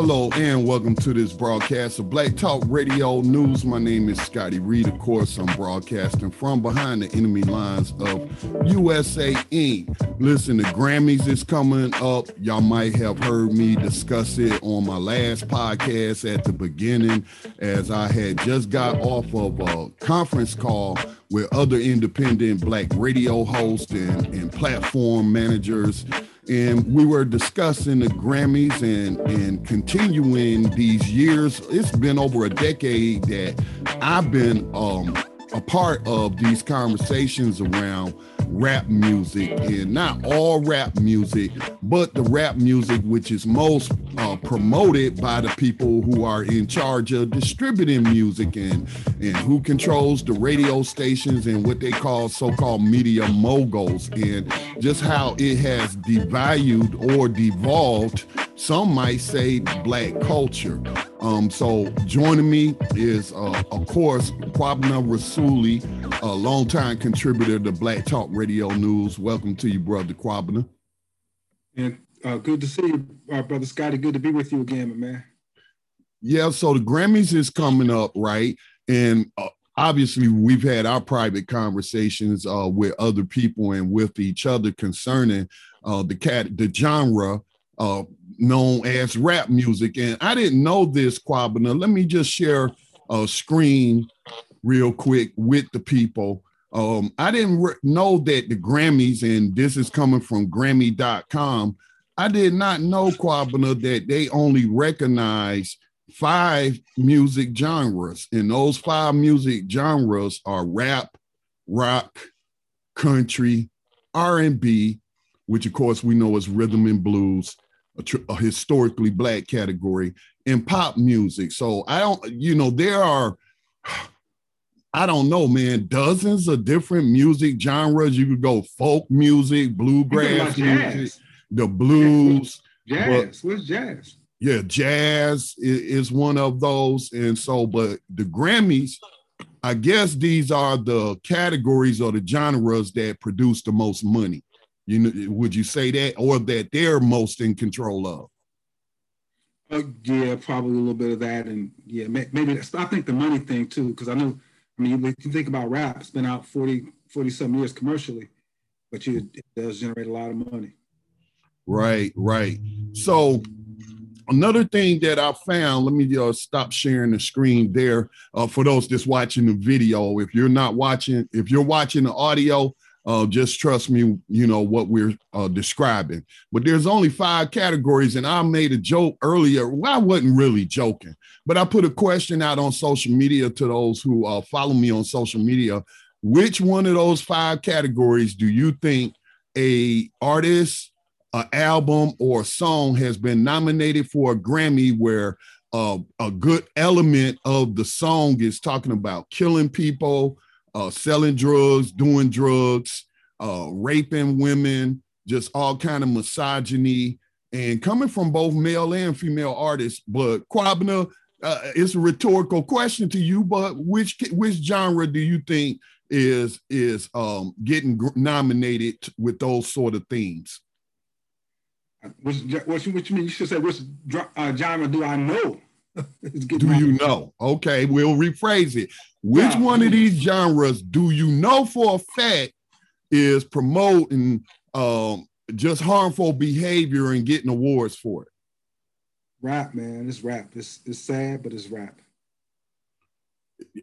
Hello and welcome to this broadcast of Black Talk Radio News. My name is Scotty Reed. Of course, I'm broadcasting from behind the enemy lines of USA Inc. Listen, the Grammys is coming up. Y'all might have heard me discuss it on my last podcast at the beginning, as I had just got off of a conference call with other independent Black radio hosts and platform managers. And we were discussing the Grammys and continuing these years. It's been over a decade that I've been a part of these conversations around rap music, and not all rap music, but the rap music which is most promoted by the people who are in charge of distributing music and who controls the radio stations and what they call so-called media moguls, and just how it has devalued or devolved, some might say, Black culture. So joining me is, of course, Kwabena Rasuli, a longtime contributor to Black Talk Radio News. Welcome to you, brother Kwabena. And good to see you, brother Scotty. Good to be with you again, man. Yeah, so the Grammys is coming up, right? And obviously we've had our private conversations with other people and with each other concerning the genre known as rap music. And I didn't know this, Kwabena. Let me just share a screen real quick with the people. I didn't know that the Grammys, and this is coming from Grammy.com, I did not know, Kwabena, that they only recognize 5 music genres. And those 5 music genres are rap, rock, country, R&B, which of course we know is rhythm and blues, a historically Black category, and pop music. So I don't, there are, I don't know, man, dozens of different music genres. You could go folk music, bluegrass music, the blues. Jazz, what's jazz? Yeah, jazz is one of those. And so, but the Grammys, I guess these are the categories or the genres that produce the most money. You know, would you say that, or that they're most in control of? Yeah, probably a little bit of that, and yeah, maybe that's, I think the money thing too, because I know, I mean, if you think about rap, it's been out 40-something years commercially, but it does generate a lot of money. Right. So another thing that I found, let me just stop sharing the screen there for those just watching the video. If you're watching the audio, just trust me, you know what we're describing. But there's only 5 categories, and I made a joke earlier. Well, I wasn't really joking, but I put a question out on social media to those who follow me on social media. Which one of those 5 categories do you think a artist, an album, or a song has been nominated for a Grammy where a good element of the song is talking about killing people, selling drugs, doing drugs, raping women, just all kind of misogyny, and coming from both male and female artists? But Kwabena, it's a rhetorical question to you, but which genre do you think is getting nominated with those sort of themes? Which means you should say, which genre do I know? Do you know? Okay, we'll rephrase it. Which one of these genres do you know for a fact is promoting just harmful behavior and getting awards for it? Rap, man. It's rap. It's sad, but it's rap.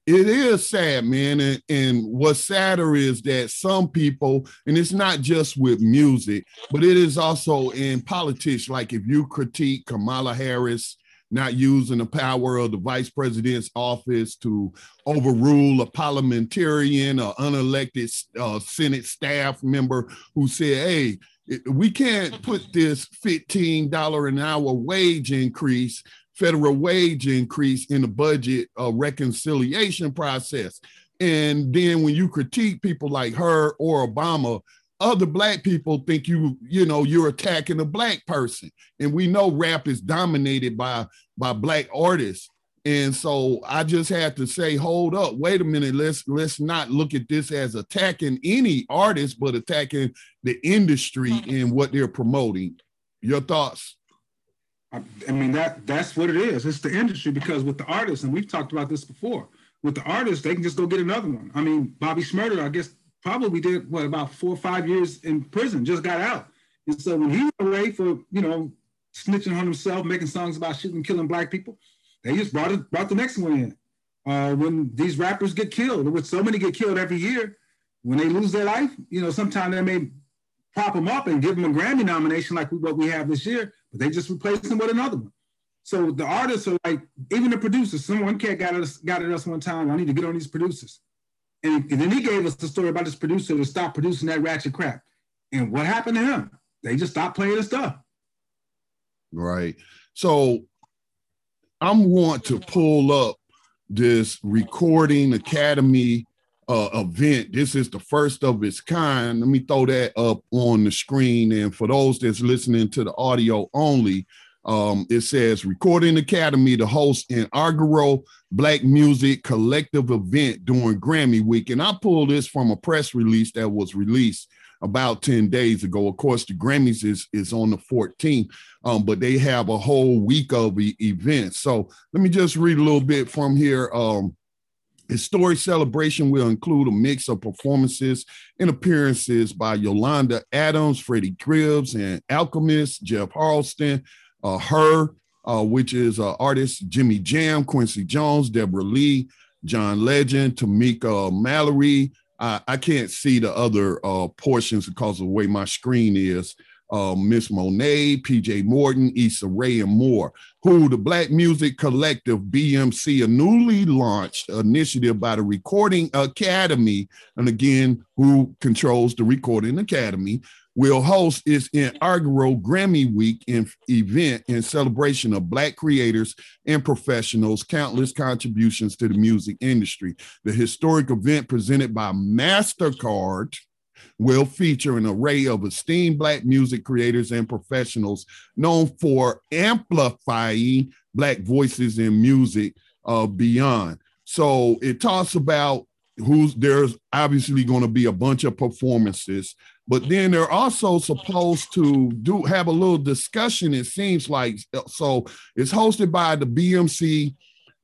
It is sad, man. And what's sadder is that some people, and it's not just with music, but it is also in politics. Like if you critique Kamala Harris not using the power of the vice president's office to overrule a parliamentarian or unelected Senate staff member who said, hey, we can't put this $15 an hour wage increase, federal wage increase, in the budget reconciliation process. And then when you critique people like her or Obama, other Black people think you're attacking a Black person. And we know rap is dominated by Black artists. And so I just had to say, hold up, wait a minute. Let's not look at this as attacking any artist, but attacking the industry and what they're promoting. Your thoughts? I mean, that's what it is. It's the industry, because with the artists, and we've talked about this before, with the artists, they can just go get another one. I mean, Bobby Shmurda, I guess, probably did, what, about 4 or 5 years in prison, just got out. And so when he was away for, you know, snitching on himself, making songs about shooting, killing black people, they just brought the next one in. When these rappers get killed, with so many get killed every year, when they lose their life, you know, sometimes they may prop them up and give them a Grammy nomination like what we have this year, but they just replace them with another one. So the artists are like, even the producers, someone got at us one time, I need to get on these producers. And then he gave us the story about this producer to stop producing that ratchet crap. And what happened to him? They just stopped playing his stuff. Right. So I'm going to pull up this Recording Academy event. This is the first of its kind. Let me throw that up on the screen. And for those that's listening to the audio only, it says Recording Academy to host inaugural Black Music Collective event during Grammy week. And I pulled this from a press release that was released about 10 days ago. Of course, the Grammys is on the 14th, but they have a whole week of events. So let me just read a little bit from here. Historic celebration will include a mix of performances and appearances by Yolanda Adams, Freddie Gibbs, and Alchemist, Jeff Harleston, which is artist Jimmy Jam, Quincy Jones, Deborah Lee, John Legend, Tamika Mallory. I can't see the other portions because of the way my screen is. Miss Monet, PJ Morton, Issa Rae, and more. Who the Black Music Collective, BMC, a newly launched initiative by the Recording Academy, and again, who controls the Recording Academy, will host its inaugural Grammy Week event in celebration of Black creators and professionals' countless contributions to the music industry. The historic event presented by MasterCard will feature an array of esteemed Black music creators and professionals known for amplifying Black voices in music beyond. So it talks about there's obviously going to be a bunch of performances, but then they're also supposed to have a little discussion, it seems like. So it's hosted by the BMC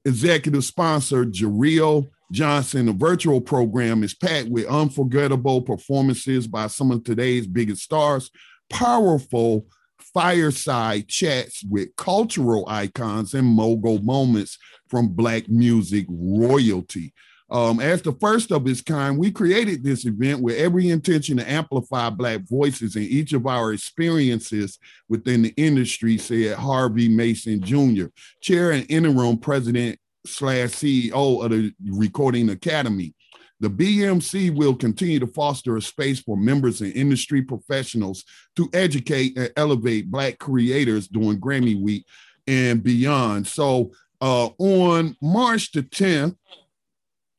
executive sponsor, Jareel Johnson. The virtual program is packed with unforgettable performances by some of today's biggest stars, powerful fireside chats with cultural icons, and mogul moments from Black music royalty. As the first of its kind, we created this event with every intention to amplify Black voices in each of our experiences within the industry, said Harvey Mason Jr., chair and interim president/CEO of the Recording Academy. The BMC will continue to foster a space for members and industry professionals to educate and elevate Black creators during Grammy Week and beyond. So on March the 10th,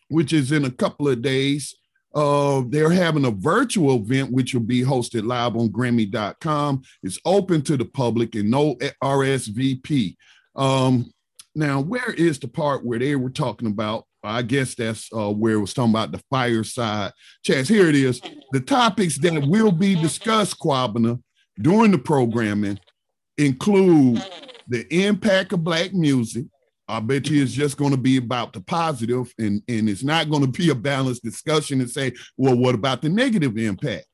which is in a couple of days, they're having a virtual event, which will be hosted live on Grammy.com. It's open to the public and no RSVP. Now, where is the part where they were talking about? I guess that's where it was talking about the fireside chats. Here it is. The topics that will be discussed, Kwabena, during the programming include the impact of Black music. I bet you it's just going to be about the positive, and it's not going to be a balanced discussion and say, well, what about the negative impact?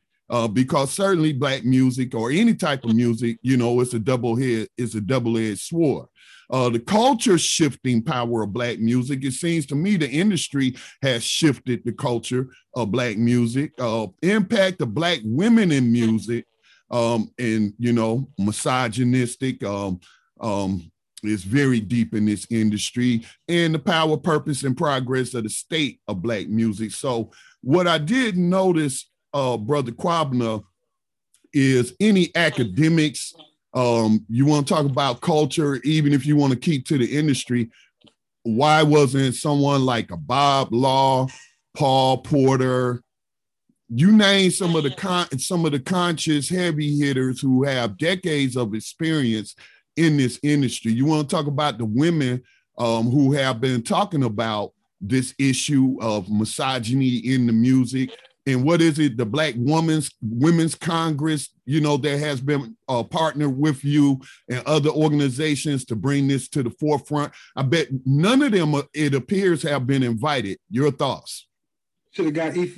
Because certainly Black music or any type of music, you know, it's a double-edged sword. The culture shifting power of Black music. It seems to me the industry has shifted the culture of Black music. Impact of Black women in music, and, you know, misogynistic, is very deep in this industry, and the power, purpose, and progress of the state of Black music. So what I did notice, Brother Kwabena, is any academics, you want to talk about culture, even if you want to keep to the industry, why wasn't someone like a Bob Law, Paul Porter, you name some of the conscious heavy hitters who have decades of experience in this industry. You want to talk about the women who have been talking about this issue of misogyny in the music And what is it? The Black Women's Congress, you know, that has been partnered with you and other organizations to bring this to the forefront. I bet none of them, it appears, have been invited. Your thoughts? Should have got Ife,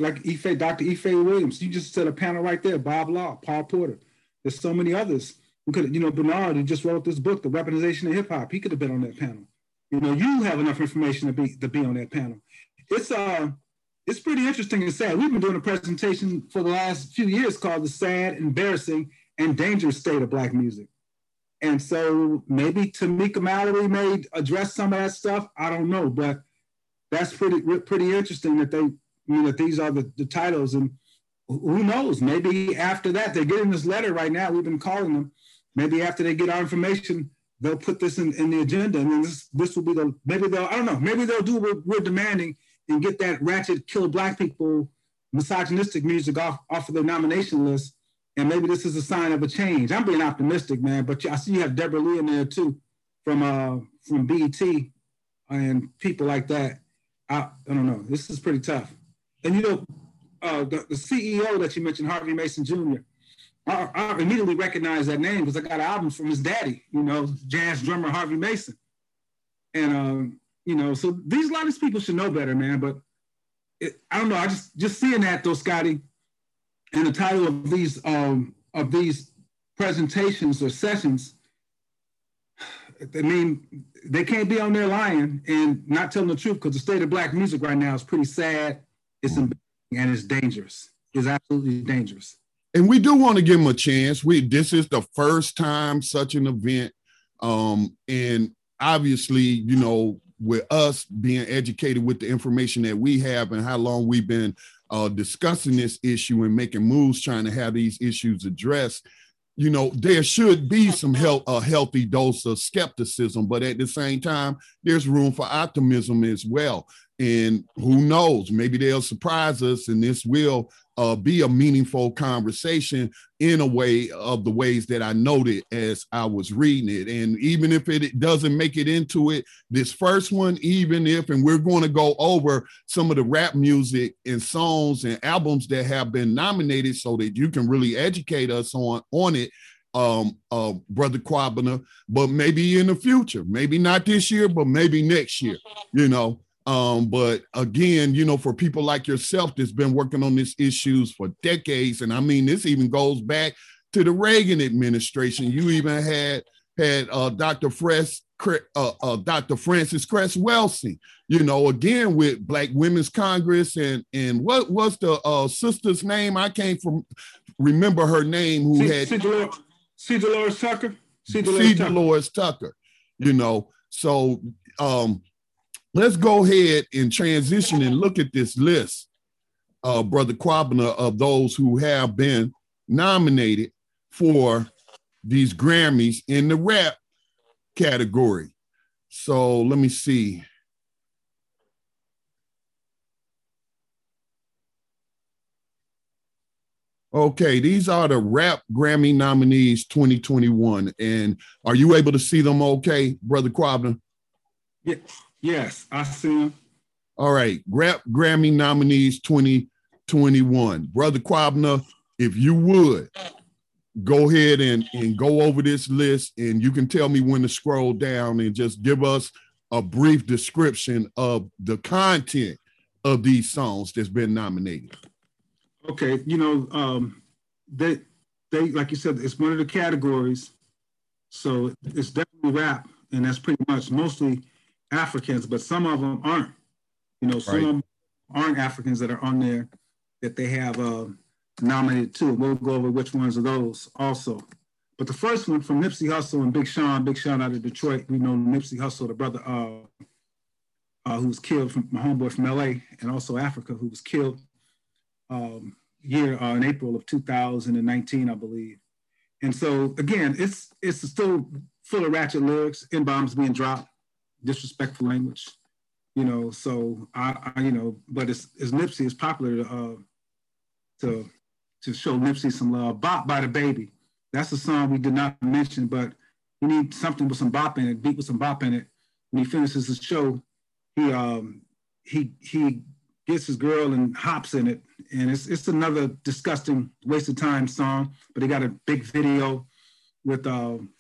Dr. Ife Williams. You just said a panel right there. Bob Law, Paul Porter. There's so many others. We could, you know, Bernard, who just wrote this book, The Weaponization of Hip Hop. He could have been on that panel. You know, you have enough information to be on that panel. It's pretty interesting and sad. We've been doing a presentation for the last few years called The Sad, Embarrassing, and Dangerous State of Black Music. And so maybe Tamika Mallory may address some of that stuff. I don't know, but that's pretty interesting that they, I mean, that these are the titles, and who knows, maybe after that, they're getting this letter right now, we've been calling them, maybe after they get our information, they'll put this in the agenda, and then this will be the, maybe they'll, I don't know, maybe they'll do what we're demanding and get that ratchet, kill Black people, misogynistic music off of their nomination list, and maybe this is a sign of a change. I'm being optimistic, man, but I see you have Deborah Lee in there too, from BET, and people like that. I don't know, this is pretty tough. And you know, the CEO that you mentioned, Harvey Mason Jr., I immediately recognized that name because I got albums from his daddy, you know, jazz drummer Harvey Mason. And, you know, so a lot of these people should know better, man. But I don't know, I just seeing that though, Scotty, and the title of these presentations or sessions, I mean, they can't be on there lying and not telling the truth, because the state of Black music right now is pretty sad. It's embarrassing and it's dangerous. It's absolutely dangerous. And we do want to give them a chance. This is the first time such an event. And obviously, you know, with us being educated with the information that we have and how long we've been discussing this issue and making moves, trying to have these issues addressed, you know, there should be some healthy dose of skepticism. But at the same time, there's room for optimism as well. And who knows, maybe they'll surprise us, and this will be a meaningful conversation in a way of the ways that I noted as I was reading it. And even if it doesn't make it into it, this first one, even if, and we're going to go over some of the rap music and songs and albums that have been nominated so that you can really educate us on it. Brother Kwabena, but maybe in the future, maybe not this year, but maybe next year, you know. But again, you know, for people like yourself that's been working on these issues for decades, and I mean, this even goes back to the Reagan administration. You even had Dr. Frances Cress Welsing, you know, again with Black Women's Congress, and what was the sister's name? I can't remember her name. Who had C. Dolores Tucker? C. Dolores Tucker, you know. So let's go ahead and transition and look at this list, Brother Kwabena, of those who have been nominated for these Grammys in the rap category. So let me see. Okay, these are the rap Grammy nominees 2021. And are you able to see them okay, Brother Kwabena? Yeah. Yes, I see him. All right, rap Grammy nominees 2021. Brother Kwabena, if you would, go ahead and go over this list, and you can tell me when to scroll down and just give us a brief description of the content of these songs that's been nominated. Okay, you know, they like you said, it's one of the categories, so it's definitely rap, and that's pretty much mostly Africans, but some of them aren't. You know, some of them aren't Africans that are on there that they have nominated too. We'll go over which ones are those also. But the first one from Nipsey Hussle and Big Sean out of Detroit. We know Nipsey Hussle, the brother who was killed, from my homeboy from LA and also Africa, who was killed in April of 2019, I believe. And so again, it's still full of ratchet lyrics, N-bombs being dropped, disrespectful language, you know. So I you know, but it's Nipsey. It's popular to show Nipsey some love. Bop by DaBaby. That's a song we did not mention, but we need something with some bop in it. Beat with some bop in it. When he finishes his show, he gets his girl and hops in it. And it's another disgusting waste of time song, but they got a big video with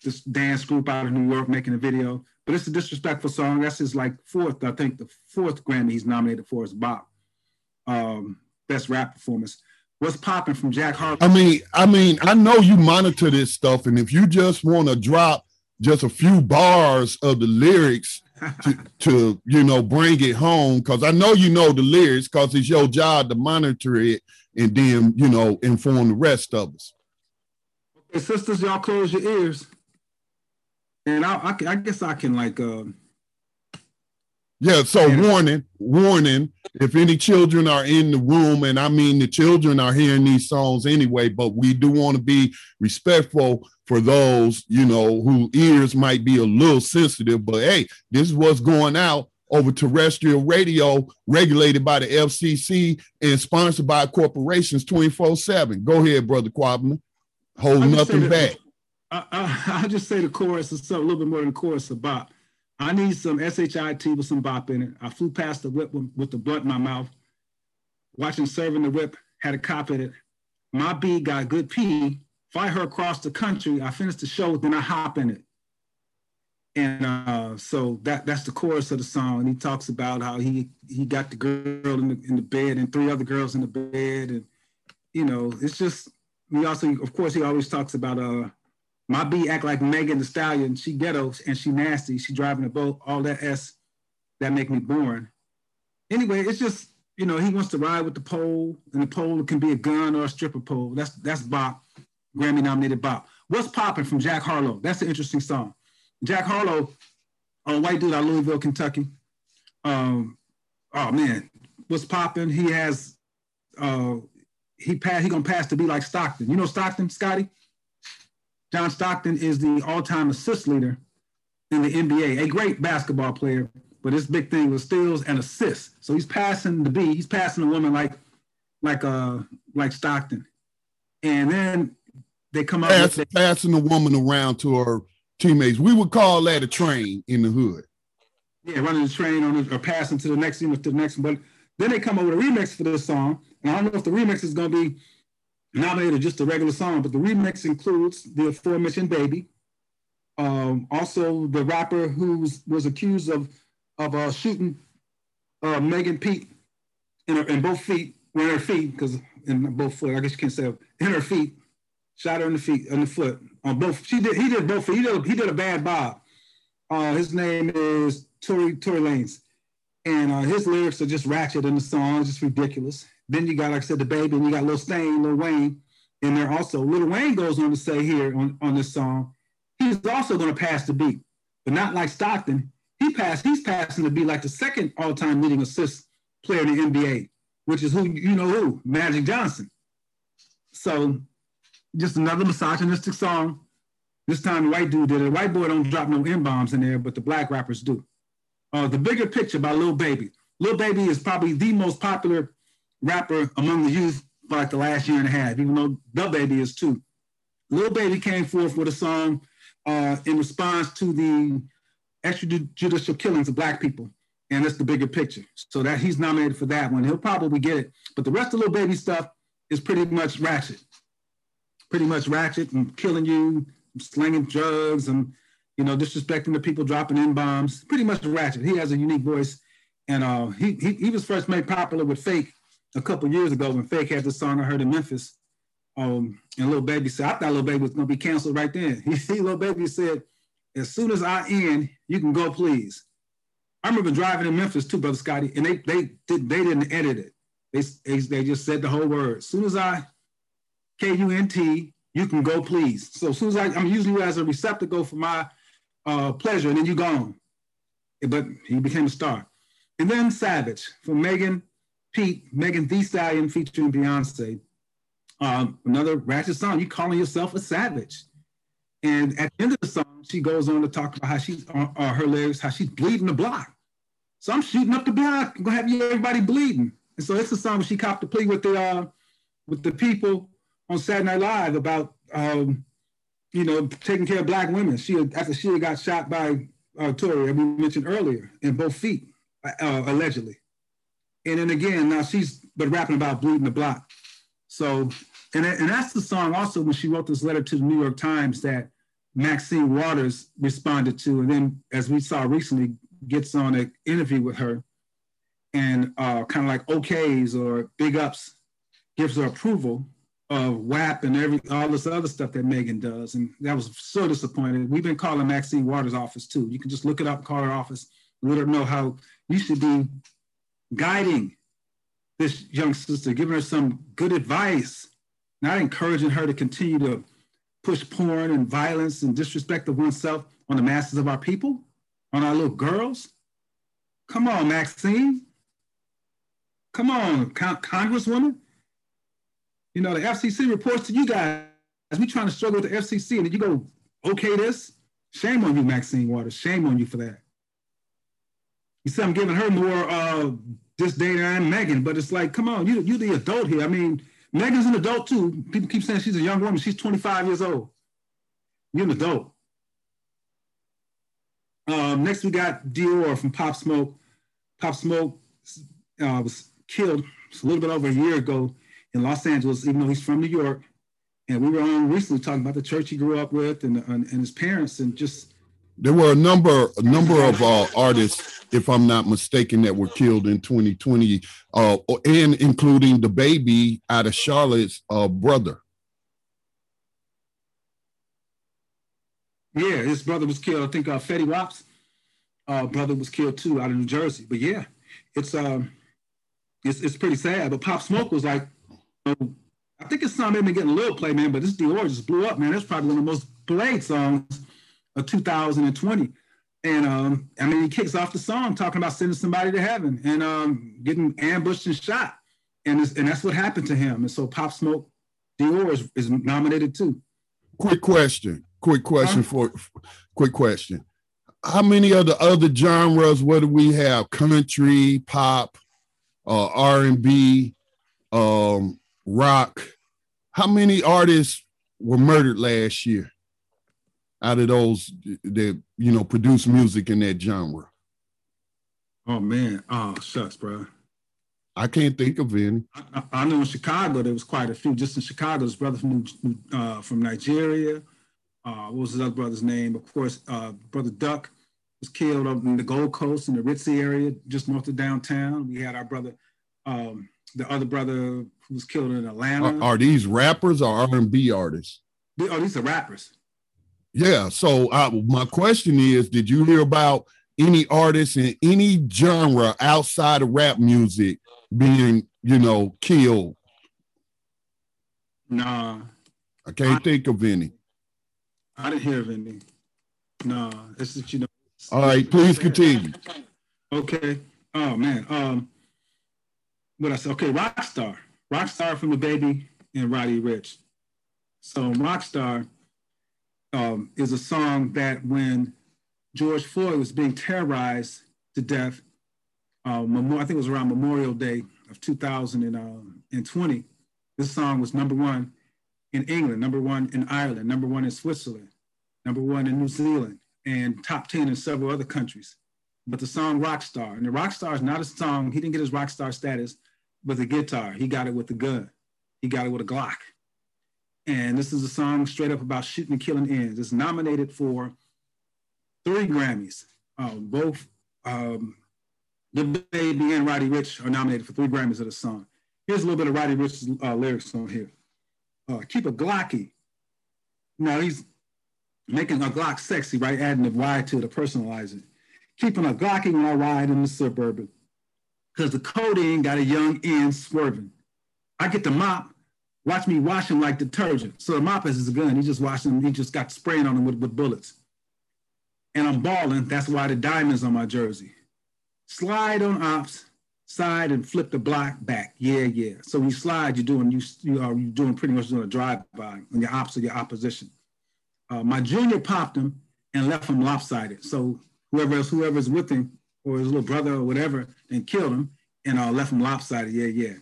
this dance group out of New York making a video. But it's a disrespectful song. That's his like fourth, I think the fourth Grammy he's nominated for is Bop. Best rap performance. What's popping from Jack Harlow? I mean, I know you monitor this stuff, and if you just want to drop just a few bars of the lyrics to you know, bring it home, because I know you know the lyrics, because it's your job to monitor it and then, you know, inform the rest of us. Okay, sisters, y'all close your ears. And I guess I can like... Yeah, so warning, if any children are in the room, and I mean the children are hearing these songs anyway, but we do want to be respectful for those, you know, whose ears might be a little sensitive, but hey, this is what's going out over terrestrial radio, regulated by the FCC and sponsored by corporations 24/7. Go ahead, Brother Kwabena. Hold nothing back. I just say the chorus is a little bit more than the chorus of Bop. I need some S-H-I-T with some bop in it. I flew past the whip with the blunt in my mouth. Watching Serving the Whip, had a cop in it. My B got good P. Fly her across the country. I finished the show, then I hop in it. And so that's the chorus of the song. And he talks about how he got the girl in the bed and three other girls in the bed. And, you know, it's just, he also, of course, he always talks about... My B act like Megan Thee Stallion, she ghetto and she nasty, she driving a boat, all that S, that make me born. Anyway, it's just, you know, he wants to ride with the pole, and the pole can be a gun or a stripper pole. That's Bop, Grammy-nominated Bop. What's Poppin' from Jack Harlow? That's an interesting song. Jack Harlow, a white dude out of Louisville, Kentucky. Oh man, what's poppin'? He has, he gonna pass to be like Stockton. You know Stockton, Scotty? John Stockton is the all-time assist leader in the NBA, a great basketball player, but his big thing was steals and assists. So he's passing the B, he's passing a woman like Stockton. And then they come up with passing the woman around to her teammates. We would call that a train in the hood. Yeah, running the train on or passing to the next unit, to the next one. But then they come up with a remix for this song. And I don't know if the remix is going to be nominated just a regular song, but the remix includes the aforementioned DaBaby, also the rapper who was accused of shooting Megan Pete in both feet, I guess you can't say in her feet, shot her in the feet, on the foot, on both. He did both feet. He did a bad bob. His name is Tory Lanez, and his lyrics are just ratchet in the song, just ridiculous. Then you got, like I said, DaBaby, and you got Lil Stain, Lil Wayne in there also. Lil Wayne goes on to say here on this song, he's also going to pass the beat, but not like Stockton. He's passing the beat like the second all-time leading assist player in the NBA, which is who, Magic Johnson. So just another misogynistic song. This time the white dude did it. The white boy don't drop no N-bombs in there, but the black rappers do. The Bigger Picture by Lil Baby. Lil Baby is probably the most popular rapper among the youth for like the last year and a half, even though DaBaby is too. Lil Baby came forth with a song in response to the extrajudicial killings of black people, and that's The Bigger Picture. So that he's nominated for that one. He'll probably get it, but the rest of Lil Baby stuff is pretty much ratchet and killing you, slinging drugs, and you know, disrespecting the people, dropping N-bombs, pretty much ratchet. He has a unique voice, and he was first made popular with Fake a couple years ago when Fake had the song I heard in Memphis, and Lil Baby said, I thought Lil Baby was gonna be canceled right then. Lil Baby said, as soon as I end, you can go please. I remember driving in Memphis too, Brother Scotty, and they didn't edit it. They just said the whole word. As soon as I, K-U-N-T, you can go please. So as soon as I'm usually as a receptacle for my pleasure, and then you gone. But he became a star. And then Savage from Megan Thee Stallion featuring Beyonce. Another ratchet song, you calling yourself a savage. And at the end of the song, she goes on to talk about how she's her lyrics, how she's bleeding the block. So I'm shooting up the block, I'm gonna have everybody bleeding. And so it's a song where she copped a plea with the people on Saturday Night Live about you know, taking care of black women. After she got shot by Tory, as we mentioned earlier, in both feet, allegedly. And then again, now she's been rapping about bleeding the block. So, and that's the song also when she wrote this letter to the New York Times that Maxine Waters responded to. And then, as we saw recently, gets on an interview with her and kind of like okays or big ups, gives her approval of WAP and all this other stuff that Megan does. And that was so disappointing. We've been calling Maxine Waters' office too. You can just look it up, call her office, let her know how you should be guiding this young sister, giving her some good advice, not encouraging her to continue to push porn and violence and disrespect of oneself on the masses of our people, on our little girls. Come on, Maxine. Come on, Congresswoman. You know, the FCC reports to you guys. We trying to struggle with the FCC, and then you go, okay, this? Shame on you, Maxine Waters. Shame on you for that. You see, I'm giving her more disdain than Megan, but it's like, come on, you're the adult here. I mean, Megan's an adult too. People keep saying she's a young woman. She's 25 years old. You're an adult. Next, we got Dior from Pop Smoke. Pop Smoke was killed a little bit over a year ago in Los Angeles, even though he's from New York. And we were on recently talking about the church he grew up with and his parents, and just there were a number of artists, if I'm not mistaken, that were killed in 2020, and including DaBaby out of Charlotte's brother. Yeah, his brother was killed. I think Fetty Wap's brother was killed too, out of New Jersey. But yeah, it's pretty sad. But Pop Smoke was like, I think his song may be getting a little play, man, but this Dior just blew up, man. That's probably one of the most played songs of 2020. And I mean, he kicks off the song talking about sending somebody to heaven and getting ambushed and shot. And that's what happened to him. And so Pop Smoke, Dior is nominated too. Quick question. How many of the other genres, what do we have? Country, pop, R&B, rock. How many artists were murdered last year out of those that, you know, produce music in that genre? Oh, man. Oh, shucks, bro. I can't think of any. I know in Chicago, there was quite a few. Just in Chicago, his brother from Nigeria. What was his other brother's name? Of course, Brother Duck was killed up in the Gold Coast in the Ritzy area, just north of downtown. We had our brother, the other brother who was killed in Atlanta. Are these rappers or R&B artists? Oh, these are rappers. Yeah, so my question is, did you hear about any artists in any genre outside of rap music being, you know, killed? Nah. I can't think of any. I didn't hear of any. No, it's just, you know. All right, please continue. Okay. Oh, man. What I said, okay, Rockstar. Rockstar from DaBaby and Roddy Ricch. So Rockstar is a song that when George Floyd was being terrorized to death, I think it was around Memorial Day of 2020, this song was number one in England, number one in Ireland, number one in Switzerland, number one in New Zealand, and top 10 in several other countries. But the song Rockstar, and the Rockstar is not a song, he didn't get his rockstar status with a guitar. He got it with a gun. He got it with a Glock. And this is a song straight up about shooting and killing ends. It's nominated for 3 Grammys. Both DaBaby and Roddy Ricch are nominated for 3 Grammys of the song. Here's a little bit of Roddy Rich's lyrics on here. Keep a Glocky. Now he's making a Glock sexy, right? Adding the Y to it, to personalize it. Keeping a Glocky when I ride in the suburban. Cause the codeine got a young end swerving. I get the mop, watch me wash him like detergent. So the mop is his gun. He just washed him, he just got spraying on him with bullets. And I'm balling, that's why the diamonds on my jersey. Slide on ops, side and flip the block back. Yeah, yeah. So when you slide, you're doing pretty much doing a drive-by on your ops or your opposition. My junior popped him and left him lopsided. So whoever's with him or his little brother or whatever, then killed him and left him lopsided. Yeah, yeah.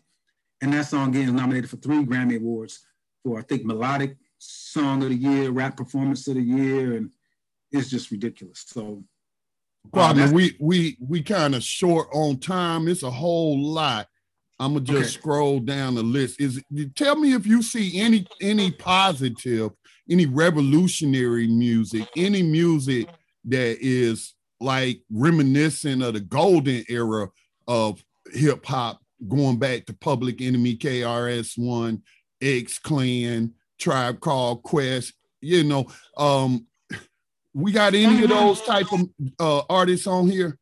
And that song again is nominated for 3 Grammy Awards for, I think, melodic song of the year, rap performance of the year, and it's just ridiculous. So Probably we kind of short on time. It's a whole lot. I'm gonna just scroll down the list. Is tell me if you see any positive, any revolutionary music, any music that is like reminiscent of the golden era of hip hop, going back to Public Enemy, KRS-One, X-Clan, Tribe Called Quest. You know, we got any of those type of artists on here?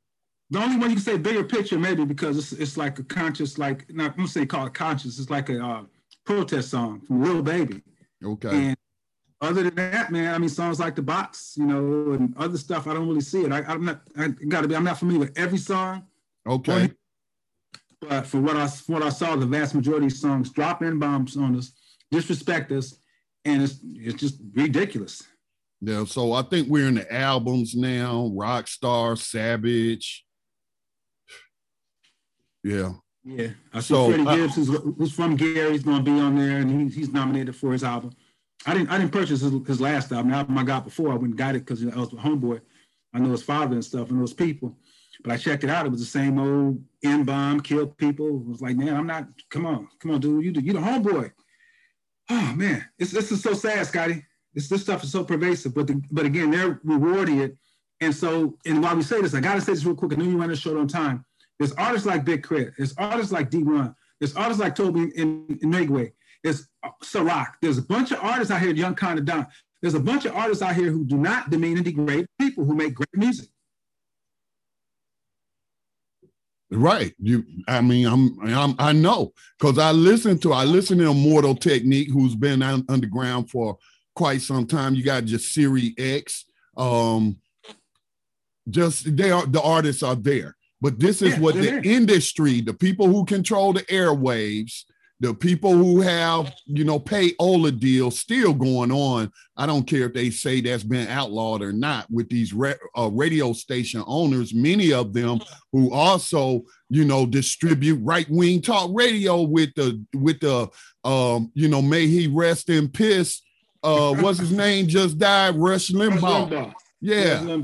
The only one you can say bigger picture, maybe, because it's like a conscious, like, not, I'm going to say call it conscious. It's like a protest song from Lil Baby. Okay. And other than that, man, I mean, songs like The Box, you know, and other stuff, I don't really see it. I'm not familiar with every song. Okay. But for what I saw, the vast majority of songs drop N-bombs on us, disrespect us, and it's just ridiculous. Yeah, so I think we're in the albums now, Rockstar, Savage. Yeah. I see Freddie Gibbs, who's from Gary, he's going to be on there, and he's nominated for his album. I didn't purchase his last album. The album I got before, I went and got it because I was with Homeboy. I know his father and stuff and those people. But I checked it out. It was the same old N-bomb, kill people. It was like, man, come on, dude. You the Homeboy. Oh, man, this is so sad, Scotty. This stuff is so pervasive, but again, they're rewarding it. And while we say this, I got to say this real quick. I knew you ran short on time. There's artists like Big Crit. There's artists like D1. There's artists like Toby and Negwe. There's Ciroc. There's a bunch of artists out here, Young Conda Don. There's a bunch of artists out here who do not demean and degrade people who make great music. Right. I know, because I listen to Immortal Technique, who's been underground for quite some time. You got just Siri X. The artists are there. But this is what the industry, the people who control the airwaves, the people who have, payola deals still going on. I don't care if they say that's been outlawed or not with these radio station owners, many of them who also, distribute right-wing talk radio with the may he rest in piss. What's his name just died? Rush Limbaugh. Yeah.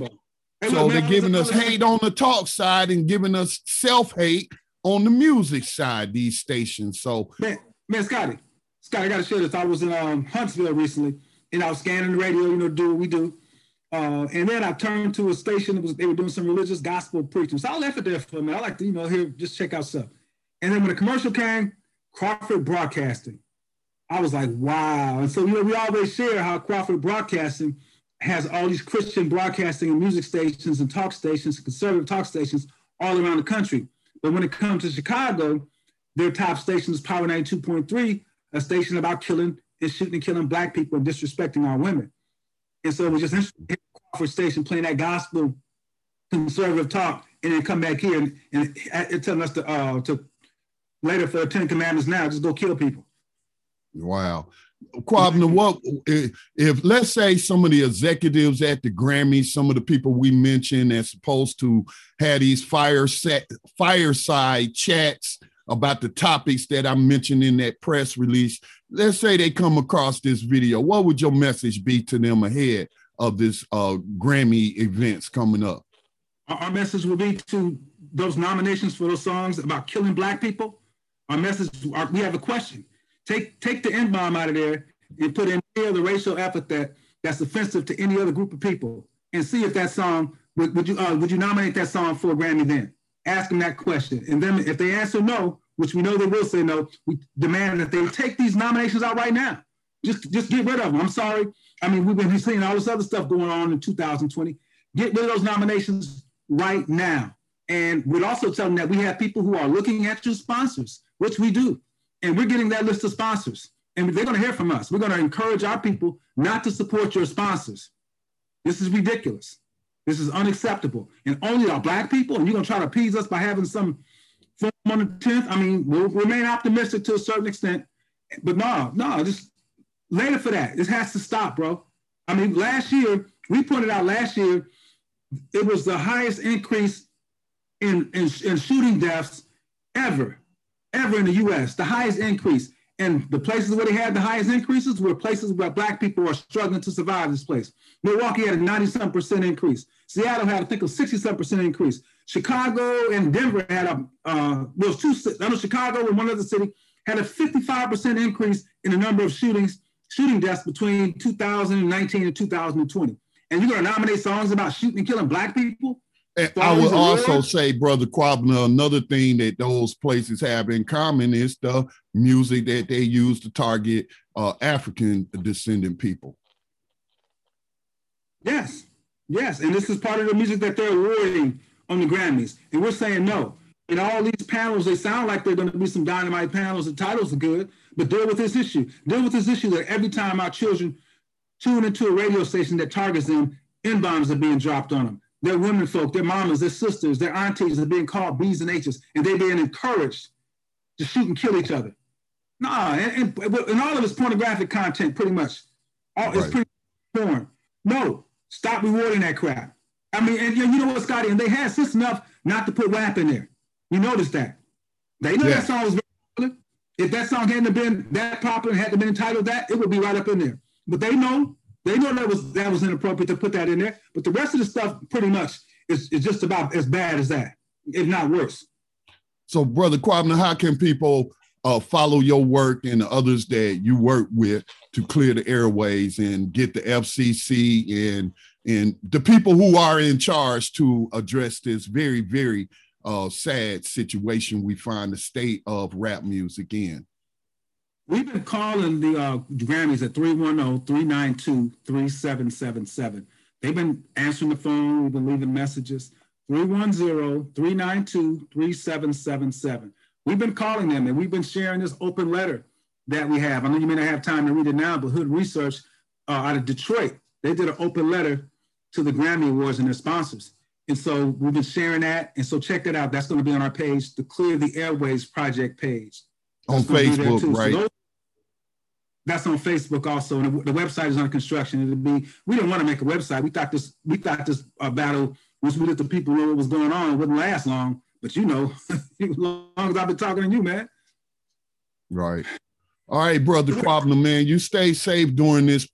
So they're giving us hate on the talk side and giving us self-hate on the music side, these stations. So man, Scotty, I gotta share this. I was in Huntsville recently, and I was scanning the radio, do what we do. And then I turned to a station that they were doing some religious gospel preaching. So I left it there for a minute. I like to, just check out stuff. And then when the commercial came, Crawford Broadcasting. I was like, wow. And so, we always share how Crawford Broadcasting has all these Christian broadcasting and music stations and talk stations, conservative talk stations all around the country. But when it comes to Chicago, their top station is Power 92.3, a station about killing and shooting and killing Black people and disrespecting our women. And so it was just interesting to hear Crawford Station playing that gospel conservative talk and then come back here and telling us to later for the 10 Commandments now, just go kill people. Wow. Kwabena, what if, let's say, some of the executives at the Grammys, some of the people we mentioned that's supposed to have these fireside chats about the topics that I mentioned in that press release, let's say they come across this video, what would your message be to them ahead of this Grammy events coming up? Our message will be to those nominations for those songs about killing Black people. Our message, we have a question. Take the N-bomb out of there and put in any other racial epithet that's offensive to any other group of people, and see if that song would you nominate that song for a Grammy then? Ask them that question, and then if they answer no, which we know they will say no, we demand that they take these nominations out right now. Just get rid of them. I'm sorry. I mean, we've been seeing all this other stuff going on in 2020. Get rid of those nominations right now, and we'll also tell them that we have people who are looking at your sponsors, which we do. And we're getting that list of sponsors, and they're going to hear from us. We're going to encourage our people not to support your sponsors. This is ridiculous. This is unacceptable. And only our Black people, and you're going to try to appease us by having some form on the 10th. I mean, we'll remain optimistic to a certain extent, but no, just later for that. This has to stop, bro. I mean, we pointed out last year, it was the highest increase in shooting deaths ever in the U.S., the highest increase. And the places where they had the highest increases were places where black people are struggling to survive this place. Milwaukee had a 90-something% increase. Seattle had, I think, a 60-something% increase. Chicago and Denver had a, those two, I know Chicago and one other city had a 55% increase in the number of shooting deaths between 2019 and 2020. And you're going to nominate songs about shooting and killing black people? And I would also say, Brother Kwabena, another thing that those places have in common is the music that they use to target African descendant people. Yes, yes. And this is part of the music that they're awarding on the Grammys. And we're saying no. In all these panels, they sound like they're going to be some dynamite panels. The titles are good, but deal with this issue. Deal with this issue that every time our children tune into a radio station that targets them, N-bombs are being dropped on them. Their women folk, their mamas, their sisters, their aunties are being called B's and H's, and they're being encouraged to shoot and kill each other. Nah, and all of it's pornographic content, pretty much. It's pretty porn. No, stop rewarding that crap. I mean, and you know what, Scotty, and they had sense enough not to put rap in there. You noticed that. They know that song was very popular. If that song hadn't been that popular, hadn't been entitled that, it would be right up in there. But they know that was inappropriate to put that in there, but the rest of the stuff pretty much is just about as bad as that, if not worse. So, Brother Kwabena, how can people follow your work and the others that you work with to clear the airways and get the FCC and the people who are in charge to address this very, very sad situation we find the state of rap music in? We've been calling the Grammys at 310-392-3777. They've been answering the phone. We've been leaving messages. 310-392-3777. We've been calling them, and we've been sharing this open letter that we have. I know you may not have time to read it now, but Hood Research out of Detroit, they did an open letter to the Grammy Awards and their sponsors. And so we've been sharing that. And so check that out. That's going to be on our page, the Clear the Airways Project page. That's on Facebook, right? So that's on Facebook also, and the website is under construction. We didn't want to make a website. We thought this battle, once we let the people know what was going on, it wouldn't last long. But you know, as long as I've been talking to you, man. Right. All right, Brother Kwabena, man, you stay safe during this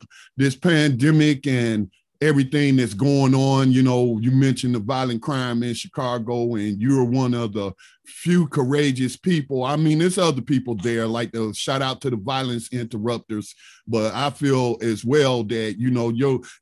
pandemic and everything that's going on. You know, you mentioned the violent crime in Chicago, and you're one of the few courageous people. I mean, there's other people there, like the shout out to the violence interrupters, but I feel as well that, you know,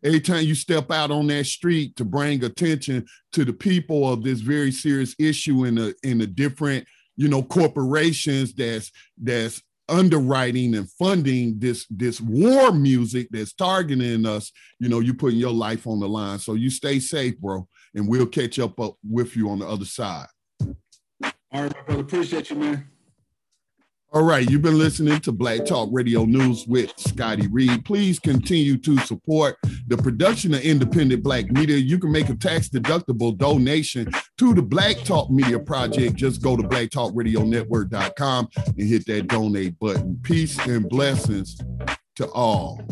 every time you step out on that street to bring attention to the people of this very serious issue in the different, you know, corporations that's underwriting and funding this war music that's targeting us, you know, you're putting your life on the line. So you stay safe, bro, and we'll catch up with you on the other side. All right, my brother. Appreciate you, man. All right. You've been listening to Black Talk Radio News with Scotty Reed. Please continue to support the production of independent black media. You can make a tax-deductible donation to the Black Talk Media Project. Just go to blacktalkradionetwork.com and hit that donate button. Peace and blessings to all.